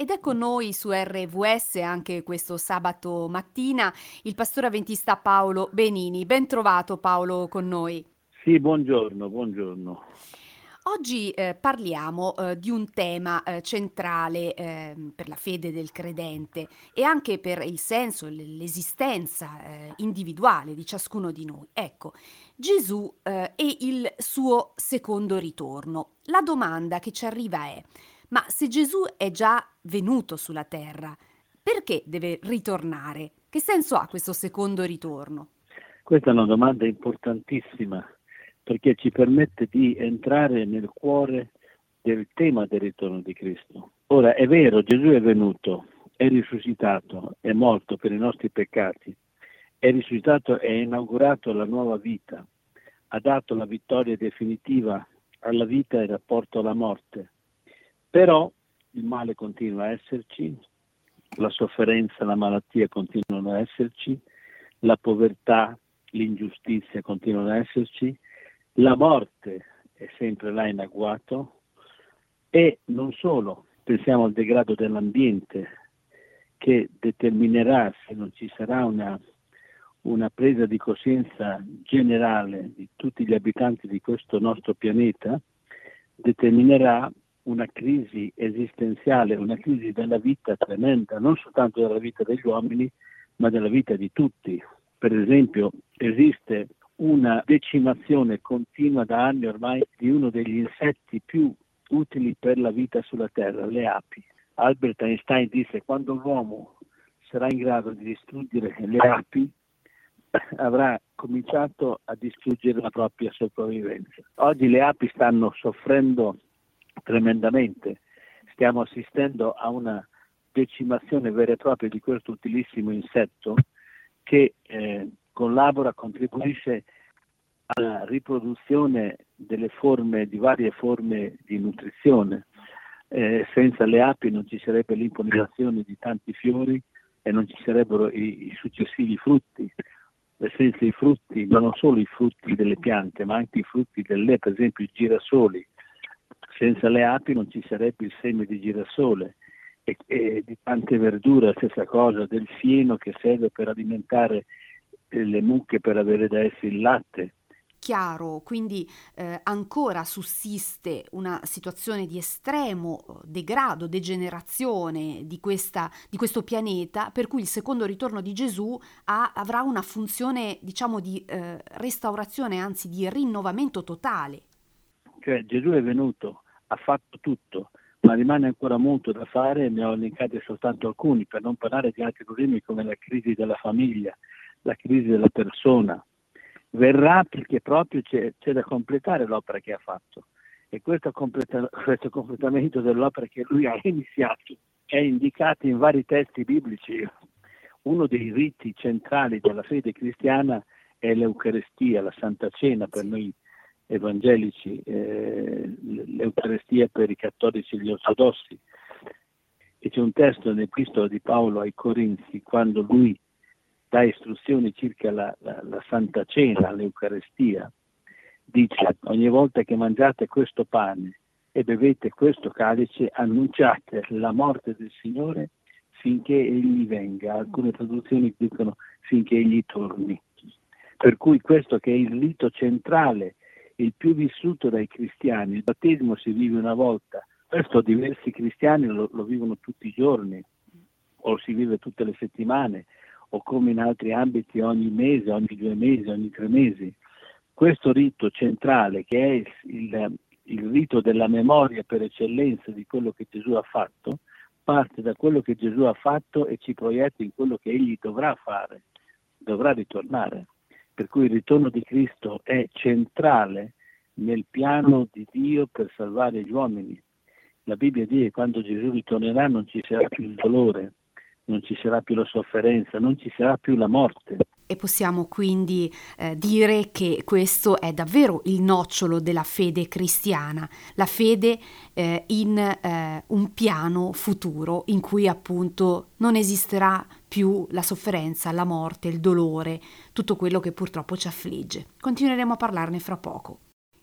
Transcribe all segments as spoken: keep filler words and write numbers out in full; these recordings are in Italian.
Ed è con noi su R V S anche questo sabato mattina il pastore avventista Paolo Benini. Ben trovato Paolo con noi. Sì, buongiorno, buongiorno. Oggi eh, parliamo eh, di un tema eh, centrale eh, per la fede del credente e anche per il senso, l'esistenza eh, individuale di ciascuno di noi. Ecco, Gesù eh, e il suo secondo ritorno. La domanda che ci arriva è: ma se Gesù è già venuto sulla terra, perché deve ritornare? Che senso ha questo secondo ritorno? Questa è una domanda importantissima, perché ci permette di entrare nel cuore del tema del ritorno di Cristo. Ora, è vero, Gesù è venuto, è risuscitato, è morto per i nostri peccati, è risuscitato e ha inaugurato la nuova vita, ha dato la vittoria definitiva alla vita e il rapporto alla morte. Però il male continua a esserci, la sofferenza, la malattia continuano a esserci, la povertà, l'ingiustizia continuano a esserci, la morte è sempre là in agguato e non solo, pensiamo al degrado dell'ambiente che determinerà, se non ci sarà una, una presa di coscienza generale di tutti gli abitanti di questo nostro pianeta, determinerà una crisi esistenziale, una crisi della vita tremenda, non soltanto della vita degli uomini, ma della vita di tutti. Per esempio, esiste una decimazione continua da anni ormai di uno degli insetti più utili per la vita sulla Terra, le api. Albert Einstein disse: quando l'uomo sarà in grado di distruggere le api, avrà cominciato a distruggere la propria sopravvivenza. Oggi le api stanno soffrendo tremendamente, stiamo assistendo a una decimazione vera e propria di questo utilissimo insetto che eh, collabora, contribuisce alla riproduzione delle forme, di varie forme di nutrizione. Eh, senza le api non ci sarebbe l'impollinazione di tanti fiori e non ci sarebbero i, i successivi frutti. E senza i frutti, ma non solo i frutti delle piante, ma anche i frutti delle, per esempio, i girasoli. Senza le api non ci sarebbe il seme di girasole e, e di tante verdure, la stessa cosa, del fieno che serve per alimentare le mucche per avere da essi il latte. Chiaro, quindi eh, ancora sussiste una situazione di estremo degrado, degenerazione di, questa, di questo pianeta, per cui il secondo ritorno di Gesù ha, avrà una funzione, diciamo, di eh, restaurazione, anzi di rinnovamento totale. Cioè Gesù è venuto, ha fatto tutto, ma rimane ancora molto da fare e ne ho elencati soltanto alcuni, per non parlare di altri problemi come la crisi della famiglia, la crisi della persona. Verrà perché proprio c'è, c'è da completare l'opera che ha fatto, e questo, completa, questo completamento dell'opera che lui ha iniziato è indicato in vari testi biblici. Uno dei riti centrali della fede cristiana è l'Eucaristia, la Santa Cena per noi evangelici, eh, l'Eucaristia per i cattolici e gli ortodossi. E c'è un testo nell'Epistola di Paolo ai Corinzi, quando lui dà istruzioni circa la, la, la Santa Cena, l'Eucaristia. Dice: ogni volta che mangiate questo pane e bevete questo calice, annunciate la morte del Signore finché Egli venga. Alcune traduzioni dicono finché Egli torni. Per cui questo che è il rito centrale, il più vissuto dai cristiani. Il battesimo si vive una volta, questo diversi cristiani lo, lo vivono tutti i giorni, o si vive tutte le settimane, o come in altri ambiti ogni mese, ogni due mesi, ogni tre mesi. Questo rito centrale, che è il, il rito della memoria per eccellenza di quello che Gesù ha fatto, parte da quello che Gesù ha fatto e ci proietta in quello che Egli dovrà fare, dovrà ritornare. Per cui il ritorno di Cristo è centrale nel piano di Dio per salvare gli uomini. La Bibbia dice che quando Gesù ritornerà non ci sarà più il dolore, non ci sarà più la sofferenza, non ci sarà più la morte. E possiamo quindi eh, dire che questo è davvero il nocciolo della fede cristiana, la fede eh, in eh, un piano futuro in cui appunto non esisterà più la sofferenza, la morte, il dolore, tutto quello che purtroppo ci affligge. Continueremo a parlarne fra poco.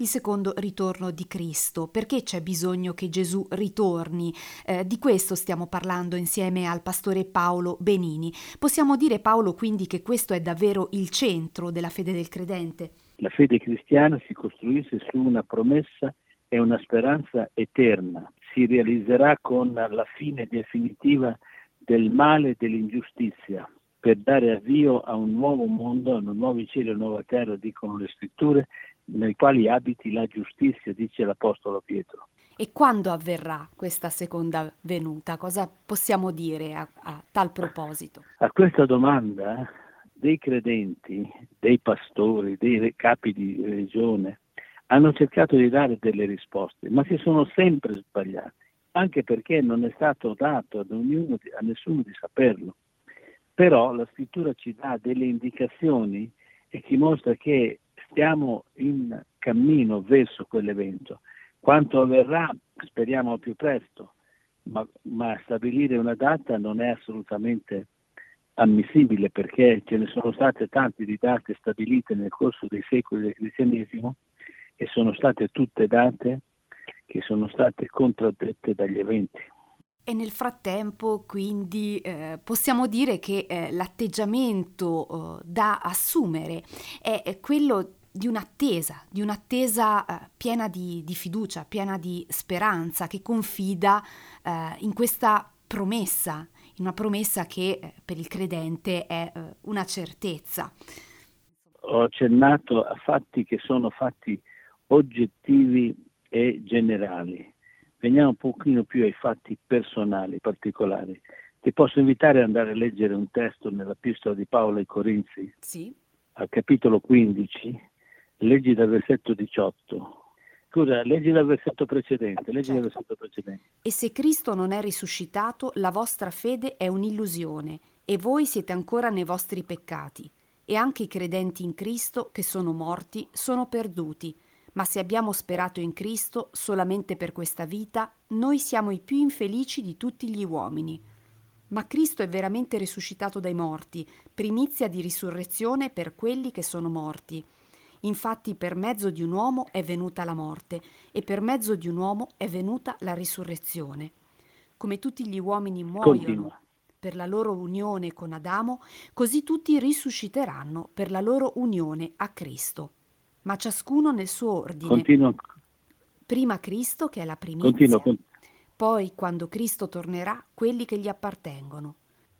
il secondo ritorno di Cristo. Perché c'è bisogno che Gesù ritorni? Eh, di questo stiamo parlando insieme al pastore Paolo Benini. Possiamo dire, Paolo, quindi, che questo è davvero il centro della fede del credente? La fede cristiana si costruisce su una promessa e una speranza eterna. Si realizzerà con la fine definitiva del male e dell'ingiustizia, per dare avvio a un nuovo mondo, a un nuovo cielo e una nuova terra, dicono le scritture, nei quali abiti la giustizia, dice l'Apostolo Pietro. E quando avverrà questa seconda venuta? Cosa possiamo dire a, a tal proposito? A questa domanda dei credenti, dei pastori, dei capi di religione hanno cercato di dare delle risposte, ma si sono sempre sbagliati, anche perché non è stato dato ad ognuno, a nessuno di saperlo. Però la scrittura ci dà delle indicazioni e ci mostra che stiamo in cammino verso quell'evento. Quanto avverrà speriamo più presto, ma, ma stabilire una data non è assolutamente ammissibile, perché ce ne sono state tante di date stabilite nel corso dei secoli del cristianesimo e sono state tutte date che sono state contraddette dagli eventi. E nel frattempo, quindi, eh, possiamo dire che eh, l'atteggiamento eh, da assumere è quello di un'attesa, di un'attesa eh, piena di, di fiducia, piena di speranza, che confida eh, in questa promessa, in una promessa che eh, per il credente è eh, una certezza. Ho accennato a fatti che sono fatti oggettivi e generali. Veniamo un pochino più ai fatti personali, particolari. Ti posso invitare ad andare a leggere un testo nell'Epistola di Paolo ai Corinzi, sì, al capitolo quindici, leggi dal versetto diciotto. Scusa, leggi dal versetto precedente, leggi certo. dal versetto precedente. E se Cristo non è risuscitato, la vostra fede è un'illusione e voi siete ancora nei vostri peccati. E anche i credenti in Cristo, che sono morti, sono perduti. Ma se abbiamo sperato in Cristo solamente per questa vita, noi siamo i più infelici di tutti gli uomini. Ma Cristo è veramente risuscitato dai morti, primizia di risurrezione per quelli che sono morti. Infatti per mezzo di un uomo è venuta la morte e per mezzo di un uomo è venuta la risurrezione. Come tutti gli uomini muoiono Continua. per la loro unione con Adamo, così tutti risusciteranno per la loro unione a Cristo. Ma ciascuno nel suo ordine. Continuo. Prima Cristo, che è la primizia. Continuo, con... Poi, quando Cristo tornerà, quelli che gli appartengono.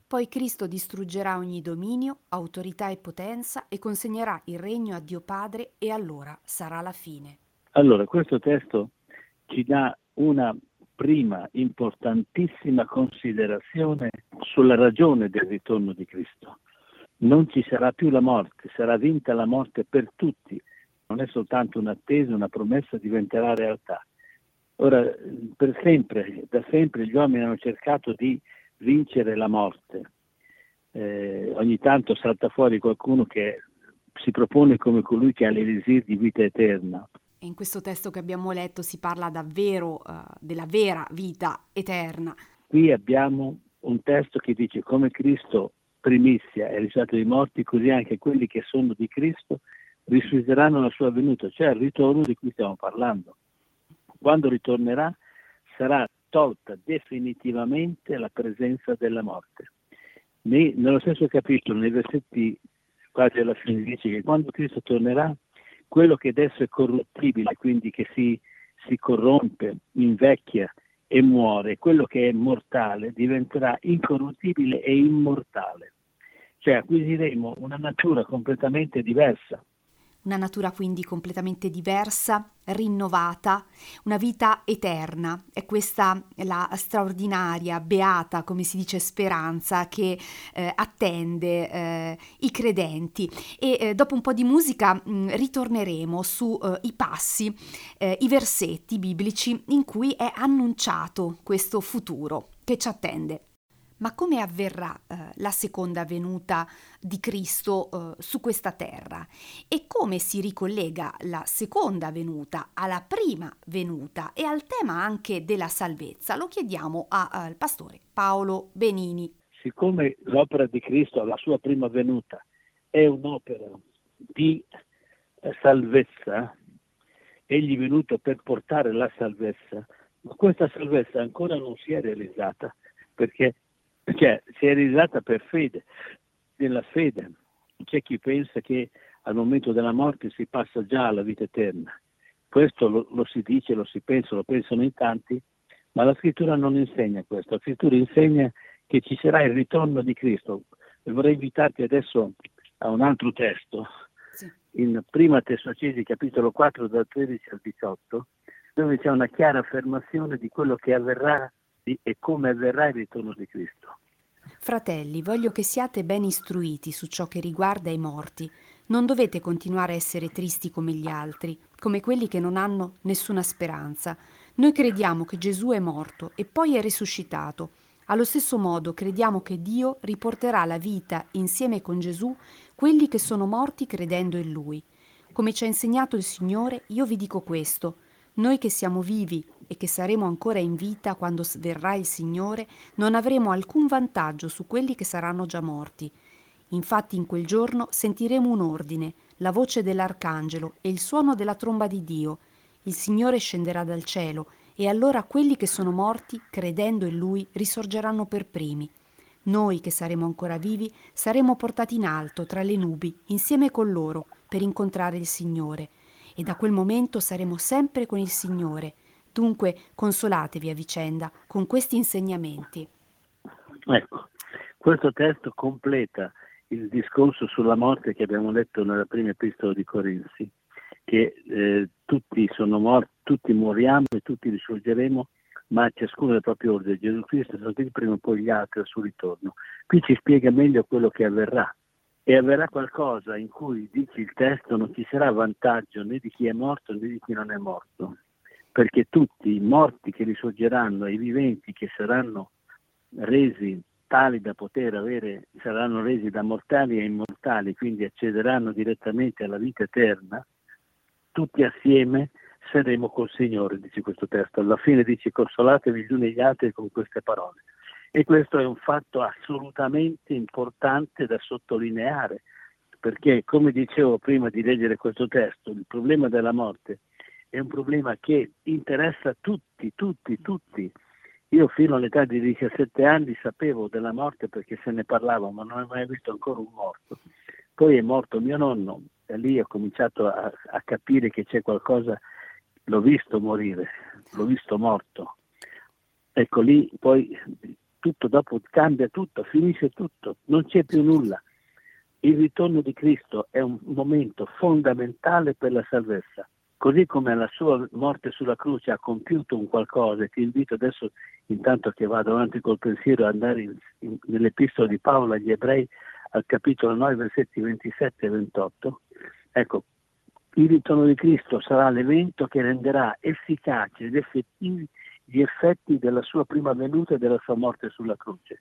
Poi Cristo distruggerà ogni dominio, autorità e potenza e consegnerà il regno a Dio Padre, e allora sarà la fine. Allora, questo testo ci dà una prima importantissima considerazione sulla ragione del ritorno di Cristo. Non ci sarà più la morte, sarà vinta la morte per tutti. Non è soltanto un'attesa, una promessa, diventerà realtà. Ora, per sempre, da sempre gli uomini hanno cercato di vincere la morte. Eh, ogni tanto salta fuori qualcuno che si propone come colui che ha l'elisir di vita eterna. In questo testo che abbiamo letto si parla davvero uh, della vera vita eterna. Qui abbiamo un testo che dice: come Cristo primizia è risorto dai morti, così anche quelli che sono di Cristo risusciteranno alla sua venuta, cioè il ritorno di cui stiamo parlando. Quando ritornerà sarà tolta definitivamente la presenza della morte. Ne, nello stesso capitolo, nei versetti quasi alla fine, dice che quando Cristo tornerà, quello che adesso è corruttibile, quindi che si, si corrompe, invecchia e muore, quello che è mortale diventerà incorruttibile e immortale. Cioè acquisiremo una natura completamente diversa. Una natura quindi completamente diversa, rinnovata, una vita eterna. È questa la straordinaria, beata, come si dice, speranza che eh, attende eh, i credenti. E eh, dopo un po' di musica mh, ritorneremo su eh, i passi, eh, i versetti biblici in cui è annunciato questo futuro che ci attende. Ma come avverrà eh, la seconda venuta di Cristo eh, su questa terra? E come si ricollega la seconda venuta alla prima venuta e al tema anche della salvezza? Lo chiediamo a, al pastore Paolo Benini. Siccome l'opera di Cristo, la sua prima venuta, è un'opera di salvezza, egli è venuto per portare la salvezza, ma questa salvezza ancora non si è realizzata, perché cioè, si è realizzata per fede, nella fede. C'è chi pensa che al momento della morte si passa già alla vita eterna. Questo lo, lo si dice, lo si pensa, lo pensano in tanti, ma la scrittura non insegna questo. La scrittura insegna che ci sarà il ritorno di Cristo. E vorrei invitarti adesso a un altro testo, sì. In Prima Tessalonicesi capitolo quattro dal tredici al diciotto, dove c'è una chiara affermazione di quello che avverrà e come avverrà il ritorno di Cristo. Fratelli, voglio che siate ben istruiti su ciò che riguarda i morti. Non dovete continuare a essere tristi come gli altri, come quelli che non hanno nessuna speranza. Noi crediamo che Gesù è morto e poi è risuscitato. Allo stesso modo crediamo che Dio riporterà alla vita insieme con Gesù quelli che sono morti credendo in Lui. Come ci ha insegnato il Signore, io vi dico questo. Noi che siamo vivi e che saremo ancora in vita quando verrà il Signore, non avremo alcun vantaggio su quelli che saranno già morti. Infatti in quel giorno sentiremo un ordine, la voce dell'arcangelo e il suono della tromba di Dio. Il Signore scenderà dal cielo e allora quelli che sono morti, credendo in Lui, risorgeranno per primi. Noi che saremo ancora vivi saremo portati in alto tra le nubi insieme con loro per incontrare il Signore e da quel momento saremo sempre con il Signore. Dunque consolatevi a vicenda con questi insegnamenti. Ecco, questo testo completa il discorso sulla morte che abbiamo letto nella prima epistola di Corinzi, che eh, tutti sono morti, tutti moriamo e tutti risorgeremo, ma ciascuno è proprio ordine. Gesù Cristo è stato il primo e poi gli altri al suo ritorno. Qui ci spiega meglio quello che avverrà, e avverrà qualcosa in cui, dice il testo, non ci sarà vantaggio né di chi è morto né di chi non è morto, perché tutti i morti che risorgeranno e i viventi che saranno resi tali da poter avere, saranno resi da mortali a immortali, quindi accederanno direttamente alla vita eterna, tutti assieme saremo col Signore, dice questo testo. Alla fine dice: consolatevi gli uni gli altri con queste parole. E questo è un fatto assolutamente importante da sottolineare, perché, come dicevo prima di leggere questo testo, il problema della morte è un problema che interessa tutti, tutti, tutti. Io fino all'età di diciassette anni sapevo della morte perché se ne parlava, ma non avevo mai visto ancora un morto. Poi è morto mio nonno, e lì ho cominciato a, a capire che c'è qualcosa, l'ho visto morire, l'ho visto morto. Ecco lì, poi tutto dopo cambia tutto, finisce tutto, non c'è più nulla. Il ritorno di Cristo è un momento fondamentale per la salvezza. Così come la sua morte sulla croce ha compiuto un qualcosa, e ti invito adesso, intanto che vado avanti col pensiero, ad andare in, in, nell'epistola di Paolo agli Ebrei, al capitolo nove, versetti ventisette e ventotto. Ecco, il ritorno di Cristo sarà l'evento che renderà efficaci ed effettivi gli effetti della sua prima venuta e della sua morte sulla croce.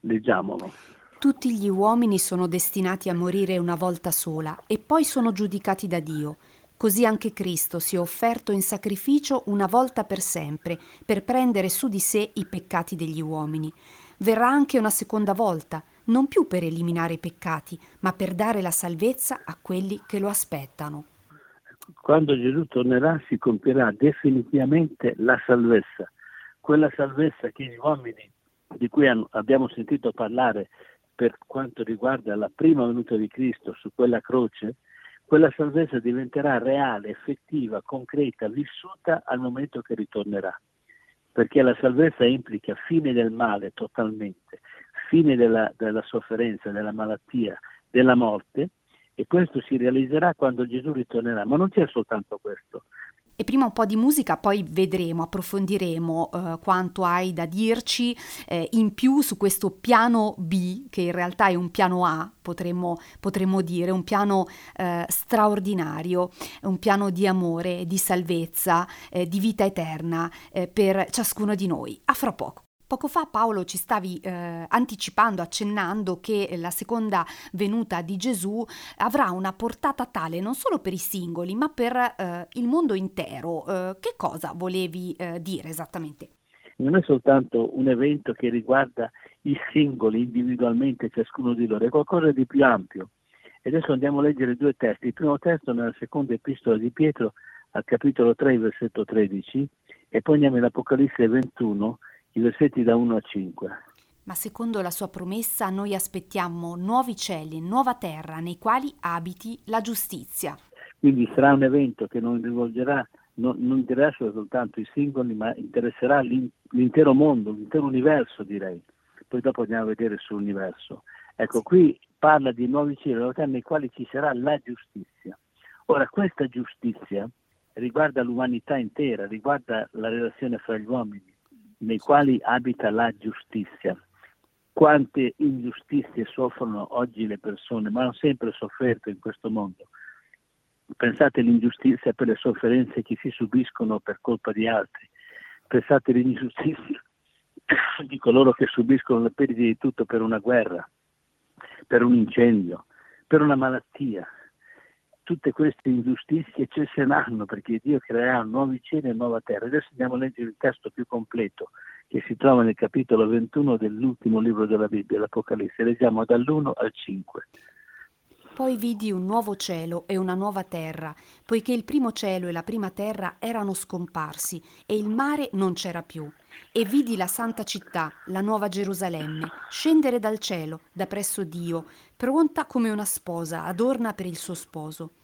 Leggiamolo. Tutti gli uomini sono destinati a morire una volta sola e poi sono giudicati da Dio. Così anche Cristo si è offerto in sacrificio una volta per sempre, per prendere su di sé i peccati degli uomini. Verrà anche una seconda volta, non più per eliminare i peccati, ma per dare la salvezza a quelli che lo aspettano. Quando Gesù tornerà si compierà definitivamente la salvezza, quella salvezza che gli uomini di cui abbiamo sentito parlare per quanto riguarda la prima venuta di Cristo su quella croce, quella salvezza diventerà reale, effettiva, concreta, vissuta al momento che ritornerà. Perché la salvezza implica fine del male totalmente, fine della, della sofferenza, della malattia, della morte, e questo si realizzerà quando Gesù ritornerà. Ma non c'è soltanto questo. E prima un po' di musica, poi vedremo, approfondiremo eh, quanto hai da dirci eh, in più su questo piano B, che in realtà è un piano A, potremmo, potremmo dire, un piano eh, straordinario, un piano di amore, di salvezza, eh, di vita eterna eh, per ciascuno di noi. A fra poco. Poco fa, Paolo, ci stavi eh, anticipando, accennando che la seconda venuta di Gesù avrà una portata tale non solo per i singoli, ma per eh, il mondo intero. Eh, che cosa volevi eh, dire esattamente? Non è soltanto un evento che riguarda i singoli individualmente, ciascuno di loro, è qualcosa di più ampio. E adesso andiamo a leggere due testi. Il primo testo nella seconda epistola di Pietro al capitolo tre, versetto tredici, e poi andiamo in Apocalisse ventuno, i versetti da uno a cinque. Ma secondo la sua promessa noi aspettiamo nuovi cieli, nuova terra, nei quali abiti la giustizia. Quindi sarà un evento che non rivolgerà, non, non interessa soltanto i singoli, ma interesserà l'in, l'intero mondo, l'intero universo, direi. Poi dopo andiamo a vedere sull'universo. Ecco, qui parla di nuovi cieli nei quali ci sarà la giustizia. Ora, questa giustizia riguarda l'umanità intera, riguarda la relazione fra gli uomini, nei quali abita la giustizia. Quante ingiustizie soffrono oggi le persone, ma hanno sempre sofferto in questo mondo. Pensate all'ingiustizia per le sofferenze che si subiscono per colpa di altri. Pensate all'ingiustizia di coloro che subiscono le perdite di tutto per una guerra, per un incendio, per una malattia. Tutte queste ingiustizie cesseranno perché Dio creerà nuovi cieli e nuova terra. Adesso andiamo a leggere il testo più completo che si trova nel capitolo ventuno dell'ultimo libro della Bibbia, l'Apocalisse. Leggiamo dall'uno al cinque. Poi vidi un nuovo cielo e una nuova terra, poiché il primo cielo e la prima terra erano scomparsi e il mare non c'era più. E vidi la santa città, la nuova Gerusalemme, scendere dal cielo, da presso Dio, pronta come una sposa, adorna per il suo sposo.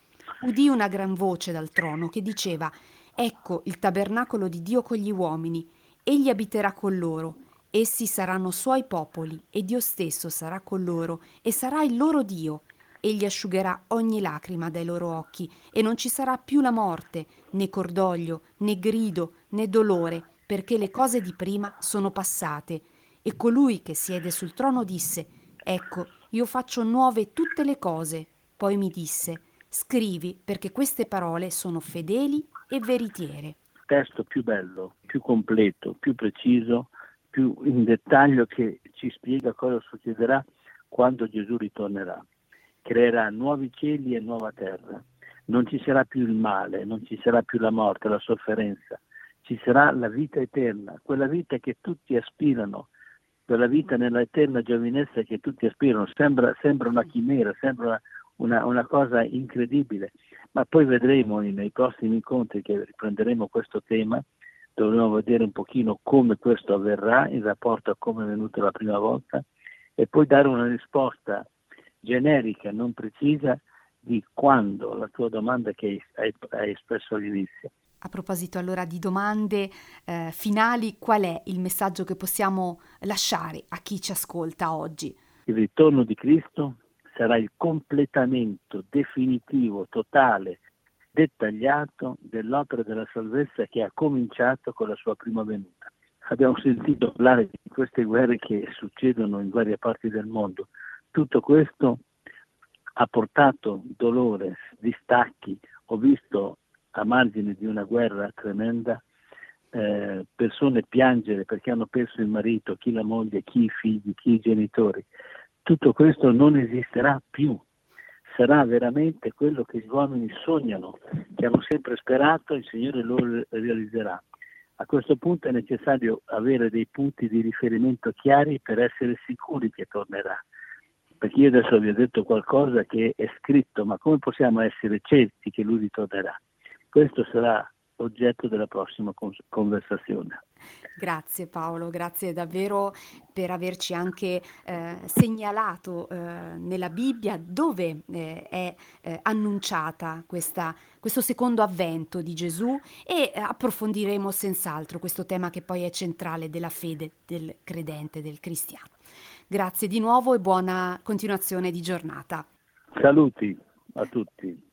Udì una gran voce dal trono che diceva: «Ecco il tabernacolo di Dio con gli uomini, egli abiterà con loro». Essi saranno suoi popoli e Dio stesso sarà con loro e sarà il loro Dio. Egli asciugherà ogni lacrima dai loro occhi e non ci sarà più la morte, né cordoglio, né grido, né dolore, perché le cose di prima sono passate. E colui che siede sul trono disse: «Ecco, io faccio nuove tutte le cose». Poi mi disse: «Scrivi, perché queste parole sono fedeli e veritiere». Il testo più bello, più completo, più preciso, più in dettaglio, che ci spiega cosa succederà quando Gesù ritornerà. Creerà nuovi cieli e nuova terra. Non ci sarà più il male, non ci sarà più la morte, la sofferenza. Ci sarà la vita eterna, quella vita che tutti aspirano, quella vita nella eterna giovinezza che tutti aspirano. Sembra, sembra una chimera, sembra una, una cosa incredibile, ma poi vedremo nei prossimi incontri che riprenderemo questo tema. Dovremo vedere un pochino come questo avverrà in rapporto a come è venuto la prima volta e poi dare una risposta generica, non precisa, di quando, la tua domanda che hai, hai espresso all'inizio. A proposito allora di domande eh, finali, qual è il messaggio che possiamo lasciare a chi ci ascolta oggi? Il ritorno di Cristo sarà il completamento definitivo, totale, dettagliato dell'opera della salvezza che ha cominciato con la sua prima venuta. Abbiamo sentito parlare di queste guerre che succedono in varie parti del mondo. Tutto questo ha portato dolore, distacchi. Ho visto a margine di una guerra tremenda eh, persone piangere perché hanno perso il marito, chi la moglie, chi i figli, chi i genitori. Tutto questo non esisterà più. Sarà veramente quello che gli uomini sognano, che hanno sempre sperato, il Signore lo realizzerà. A questo punto è necessario avere dei punti di riferimento chiari per essere sicuri che tornerà. Perché io adesso vi ho detto qualcosa che è scritto, ma come possiamo essere certi che lui ritornerà? Questo sarà oggetto della prossima conversazione. Grazie Paolo, grazie davvero per averci anche eh, segnalato eh, nella Bibbia dove eh, è eh, annunciata questa, questo secondo avvento di Gesù, e approfondiremo senz'altro questo tema che poi è centrale della fede del credente, del cristiano. Grazie di nuovo e buona continuazione di giornata. Saluti a tutti.